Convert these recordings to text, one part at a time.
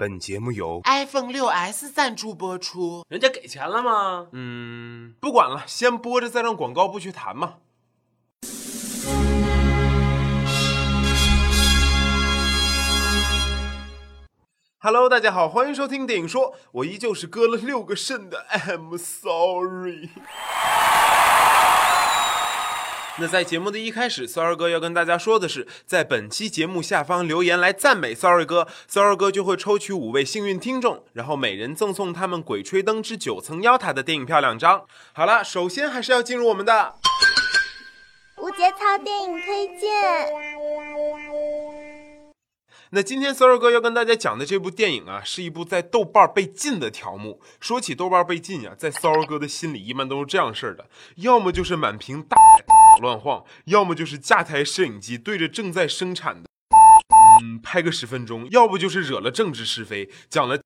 本节目由 iPhone 6s 赞助播出。人家给钱了吗？不管了，先播着再让广告部去谈嘛。Hello， 大家好，欢迎收听电影说，我依旧是割了6个肾的 I'm sorry。那在节目的一开始 ，Sorry 哥要跟大家说的是，在本期节目下方留言来赞美 Sorry 哥 ，Sorry 哥就会抽取5位幸运听众，然后每人赠送他们《鬼吹灯之9层妖塔》的电影票2张。好了，首先还是要进入我们的无节操电影推荐。那今天 Sorry 哥要跟大家讲的这部电影啊，是一部在豆瓣被禁的条目。说起豆瓣被禁啊，在 Sorry 哥的心里一般都是这样事儿的，要么就是满屏大乱晃，要么就是架台摄影机对着正在生产的拍个10分钟，要不就是惹了政治是非，讲了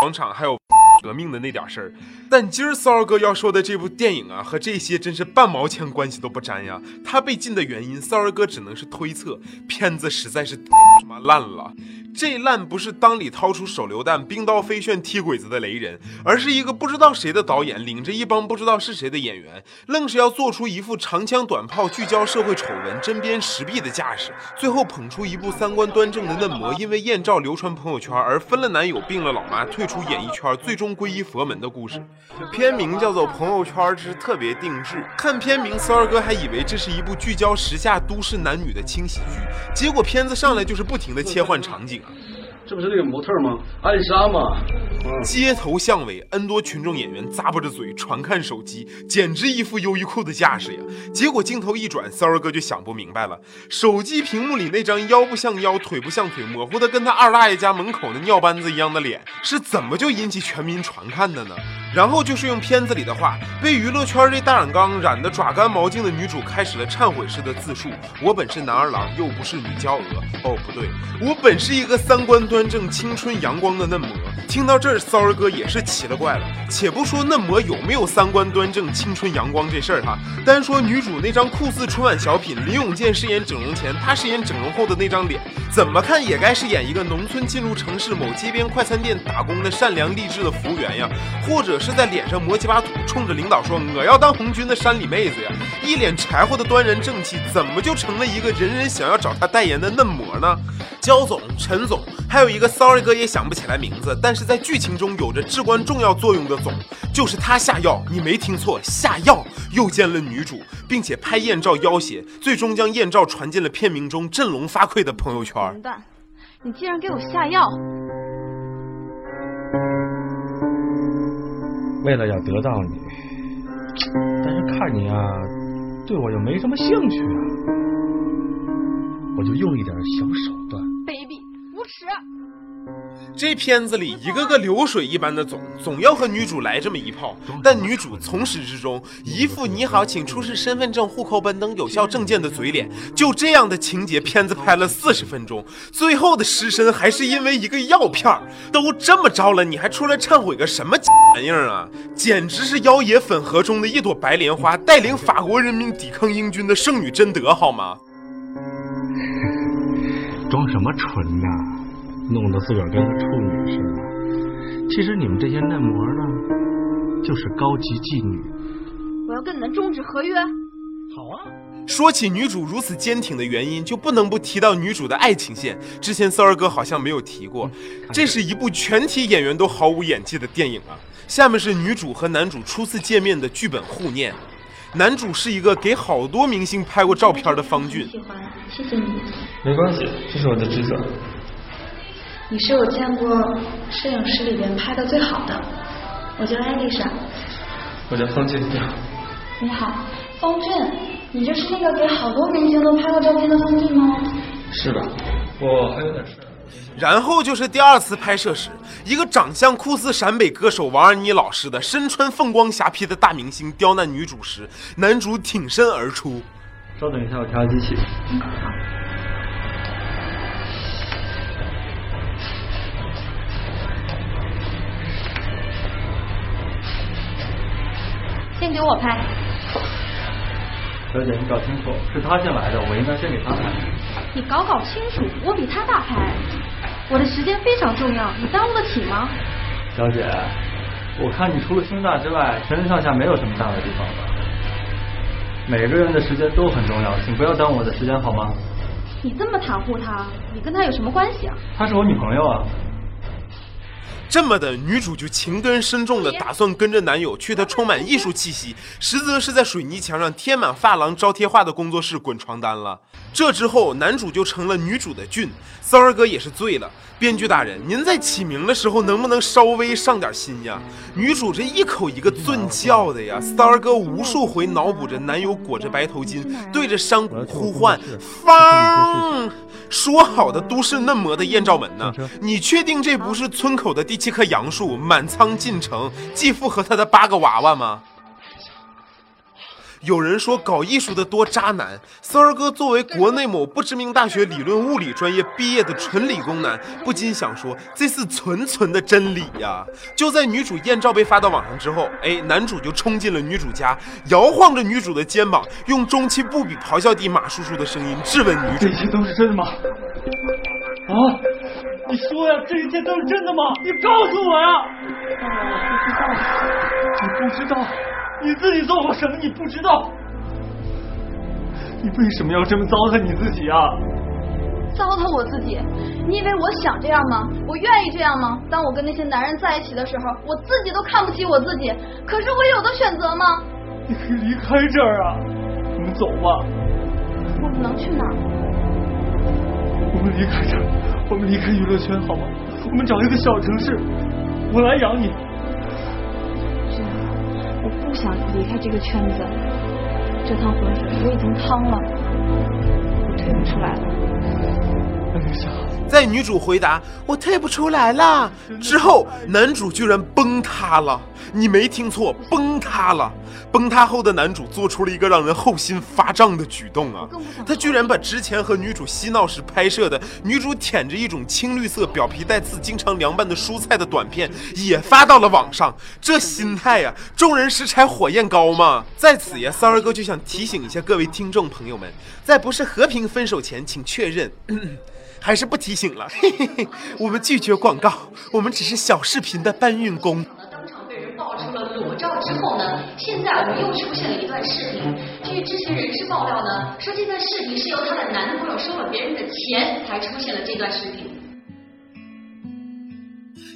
广场还有革命的那点事儿。但今儿 Sorry 哥要说的这部电影啊，和这些真是半毛钱关系都不沾呀。它被禁的原因 Sorry 哥只能是推测，片子实在是他妈烂了。这烂不是当里掏出手榴弹冰刀飞旋踢鬼子的雷人，而是一个不知道谁的导演领着一帮不知道是谁的演员，愣是要做出一副长枪短炮聚焦社会丑闻针砭时弊的架势，最后捧出一部3观端正的嫩模因为艳照流传朋友圈而分了男友病了老妈退出演艺圈最终皈依佛门的故事。片名叫做《朋友圈之特别定制》，看片名 Sorry 哥还以为这是一部聚焦时下都市男女的轻喜剧，结果片子上来就是不停的切换场景。这不是那个模特吗？艾莎吗？街头巷尾 N 多群众演员咂巴着嘴传看手机，简直一副优衣库的架势呀。结果镜头一转， Sorry 哥就想不明白了，手机屏幕里那张腰不像腰腿不像腿模糊的跟他2大爷家门口的尿班子一样的脸是怎么就引起全民传看的呢？然后就是用片子里的话，被娱乐圈这大染缸染得爪干毛巾的女主开始了忏悔式的自述，我本是男儿郎，又不是女娇娥，哦不对，我本是一个3观端正青春阳光的嫩模。听到这儿 Sorry 哥也是奇了怪了，且不说嫩模有没有3观端正青春阳光这事儿哈，单说女主那张酷似春晚小品林永健饰演整容前她饰演整容后的那张脸，怎么看也该是演一个农村进入城市某街边快餐店打工的善良励志的服务员呀，或者是在脸上磨7把土冲着领导说我要当红军的山里妹子呀，一脸柴火的端然正气怎么就成了一个人人想要找他代言的嫩模呢？焦总、陈总，还有一个 Sorry 哥也想不起来名字但是在剧情中有着至关重要作用的总，就是他下药，你没听错，下药诱奸了女主，并且拍艳照要挟，最终将艳照传进了片名中振聋发聩的朋友圈。混蛋，你竟然给我下药！为了要得到你，但是看你啊，对我又没什么兴趣啊，我就用一点小手段。Baby， 无耻！这片子里一个个流水一般的总要和女主来这么一炮，但女主从始至终一副你好请出示身份证户口本等有效证件的嘴脸，就这样的情节片子拍了40分钟，最后的失身还是因为一个药片。都这么着了你还出来忏悔个什么玩意儿啊，简直是妖冶粉盒中的一朵白莲花，带领法国人民抵抗英军的圣女贞德好吗？装什么纯呐、啊，弄得自个儿跟个处女似的。其实你们这些嫩模呢，就是高级妓女。我要跟你们终止合约。好啊。说起女主如此坚挺的原因，就不能不提到女主的爱情线，之前 Sorry 哥好像没有提过。这是一部全体演员都毫无演技的电影啊。下面是女主和男主初次见面的剧本互念。男主是一个给好多明星拍过照片的方俊。喜欢，谢谢你。没关系，这是我的职责。你是我见过摄影师里边拍的最好的，我叫艾丽莎。我叫方俊。你好，方俊，你就是那个给好多明星都拍过照片的方俊吗？是吧，我还有点事。然后就是第2次拍摄时，一个长相酷似陕北歌手王安妮老师的身穿凤光霞披的大明星刁难女主时，男主挺身而出。稍等一下，我调机器。先给我拍。小姐，你搞清楚，是他先来的，我应该先给他拍。你搞清楚，我比他大牌。我的时间非常重要，你耽误得起吗？小姐，我看你除了胸大之外，全身上下没有什么大的地方吧？每个人的时间都很重要，请不要耽误我的时间好吗？你这么袒护她，你跟她有什么关系啊？她是我女朋友啊。 这么的，女主就情根深重的打算跟着男友去她充满艺术气息，实则是在水泥墙上贴满发廊招贴画的工作室滚床单了。这之后，男主就成了女主的俊，骚二哥也是醉了。编剧大人，您在起名的时候能不能稍微上点心呀？女主这一口一个俊叫的呀，骚二哥无数回脑补着男友裹着白头巾，对着山谷呼唤方。说好的都市嫩模的艳照门呢？你确定这不是村口的第7棵杨树，满仓进城，继父和他的8个娃娃吗？有人说搞艺术的多渣男，骚二哥作为国内某不知名大学理论物理专业毕业的纯理工男，不禁想说这是纯的真理呀！就在女主艳照被发到网上之后，男主就冲进了女主家，摇晃着女主的肩膀，用中气不比咆哮地马叔叔的声音质问女主：“这些都是真的吗？啊，你说呀，这一切都是真的吗？你告诉我呀！”我不知道，我不知道。 你自己做过什么？你不知道？你为什么要这么糟蹋你自己啊？糟蹋我自己？你以为我想这样吗？我愿意这样吗？当我跟那些男人在一起的时候，我自己都看不起我自己。可是我有的选择吗？你可以离开这儿啊！我们走吧。我们能去哪儿？我们离开这儿，我们离开娱乐圈好吗？我们找一个小城市，我来养你。 我不想离开这个圈子，这趟浑水我已经趟了，我退不出来了。在女主回答“我退不出来了”之后，男主居然崩塌了。你没听错，崩塌了。崩塌后的男主做出了一个让人后心发胀的举动啊！他居然把之前和女主嬉闹时拍摄的女主舔着一种青绿色表皮带刺、经常凉拌的蔬菜的短片也发到了网上。这心态呀，众人拾柴火焰高嘛！在此呀，骚二哥就想提醒一下各位听众朋友们，在不是和平分手前，请确认。还是不提醒了，嘿嘿嘿，我们拒绝广告，我们只是小视频的搬运工。 爆出了裸照之后呢，现在我们又出现了一段视频。据知情人士爆料呢，说这段视频是由她的男朋友收了别人的钱才出现了这段视频。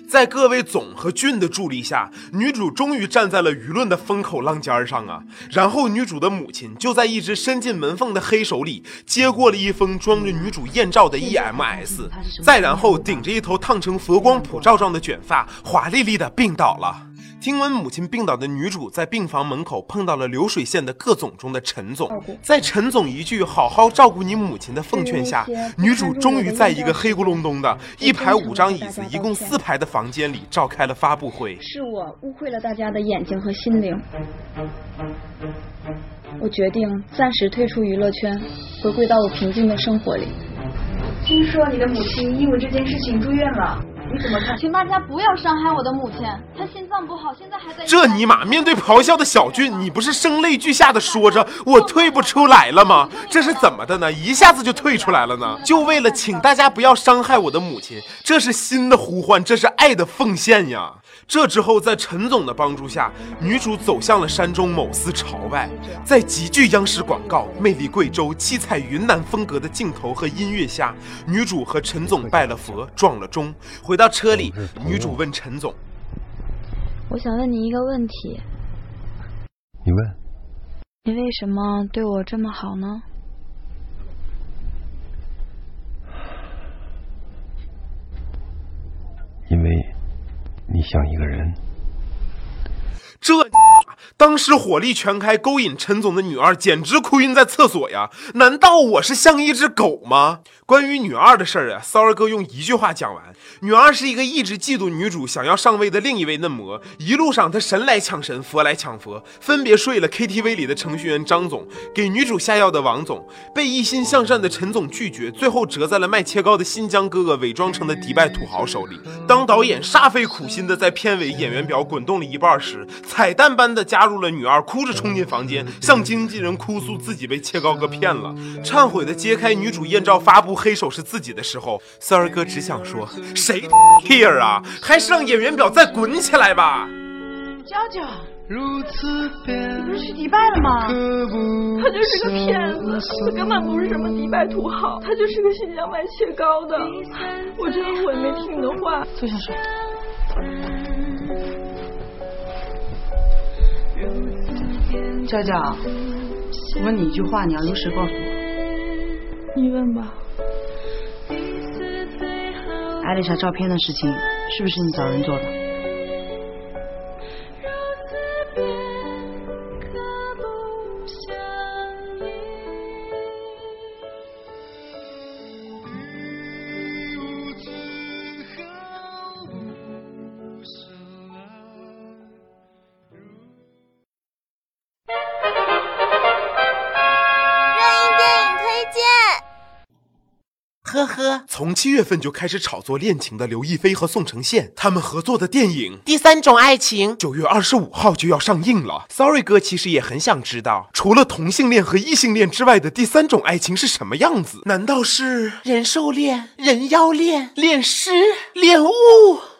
在各位总和俊的助力下，女主终于站在了舆论的风口浪尖上啊！然后女主的母亲就在一只伸进门缝的黑手里接过了一封装着女主艳照的 EMS， 再然后顶着一头烫成佛光普照状的卷发，华丽丽的病倒了。听闻母亲病倒的女主在病房门口碰到了流水线的各总中的陈总，在陈总一句“好好照顾你母亲”的奉劝下，女主终于在一个黑咕隆咚的1排5张椅子，一共4排的房。 房间里召开了发布会，是我误会了大家的眼睛和心灵。我决定暂时退出娱乐圈，回归到我平静的生活里。听说你的母亲因为这件事情住院了，你怎么看？请大家不要伤害我的母亲，她心脏不好，现在还在……这尼玛！面对咆哮的小俊，你不是声泪俱下的说着“我退不出来了吗？”这是怎么的呢？一下子就退出来了呢？就为了请大家不要伤害我的母亲，这是心的呼唤，这是爱的奉献呀！ 这之后，在陈总的帮助下，女主走向了山中某寺朝外，在极具央视广告、魅力贵州、七彩云南风格的镜头和音乐下，女主和陈总拜了佛，撞了钟。回到车里，女主问陈总：“我想问你一个问题。”“你问。”“你为什么对我这么好呢？”“因为。” 你像一个人。这当时火力全开，勾引陈总的女二简直哭晕在厕所呀！难道我是像一只狗吗？关于女二的事儿啊，骚二哥用一句话讲完：女二是一个一直嫉妒女主想要上位的另一位嫩模，一路上她神来抢神，佛来抢佛，分别睡了 KTV 里的程序员张总，给女主下药的王总，被一心向善的陈总拒绝，最后折在了卖切糕的新疆哥哥伪装成的迪拜土豪手里。当导演煞费苦心的在片尾演员表滚动了一半时，彩蛋般的加。加入了女二，哭着冲进房间，向经纪人哭诉自己被切糕哥骗了。忏悔的揭开女主艳照发布黑手是自己的时候，三儿哥只想说：谁 care 啊？还是让演员表再滚起来吧。娇娇，你不是去迪拜了吗？他就是个骗子，他根本不是什么迪拜土豪，他就是个新疆卖切糕的。我真后悔没听你的话。坐下说。娇娇，我问你一句话，你要如实告诉我。你问吧。艾丽莎照片的事情，是不是你找人做的？呵呵，从7月份就开始炒作恋情的刘亦菲和宋承宪他们合作的电影《第三种爱情》9月25号就要上映了。 Sorry 哥其实也很想知道，除了同性恋和异性恋之外的第三种爱情是什么样子？难道是人兽恋、人妖恋、恋尸、恋物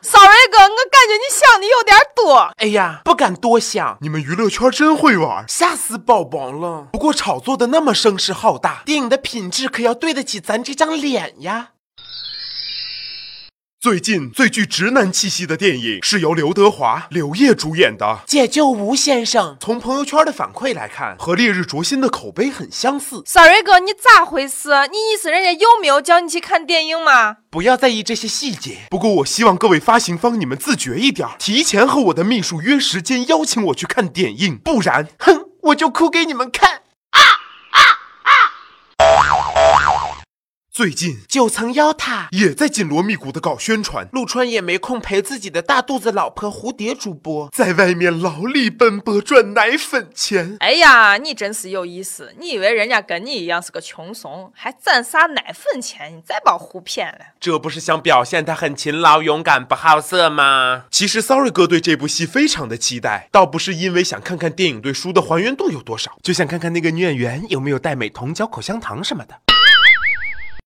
？Sorry 哥，我感觉你想的有点多。哎呀，不敢多想，你们娱乐圈真会玩，吓死宝宝了。不过炒作的那么声势浩大，电影的品质可要对得起咱这张脸呀。最近最具直男气息的电影是由刘德华、刘烨主演的《解救吴先生》。从朋友圈的反馈来看，和《烈日灼心》的口碑很相似。Sorry 哥，你咋回事？你意思人家又没有叫你去看电影吗？不要在意这些细节，不过我希望各位发行方你们自觉一点，提前和我的秘书约时间，邀请我去看电影，不然，哼，我就哭给你们看。最近9层妖塔也在紧锣密鼓的搞宣传，陆川也没空陪自己的大肚子老婆蝴蝶主播在外面劳力奔波赚奶粉钱。哎呀，你真是有意思，你以为人家跟你一样是个穷怂，还攒啥奶粉钱？你再把我胡骗了，这不是想表现他很勤劳勇敢不好色吗？其实 Sorry 哥对这部戏非常的期待，倒不是因为想看看电影对书的还原度有多少，就想看看那个女演员有没有带美瞳嚼口香糖什么的。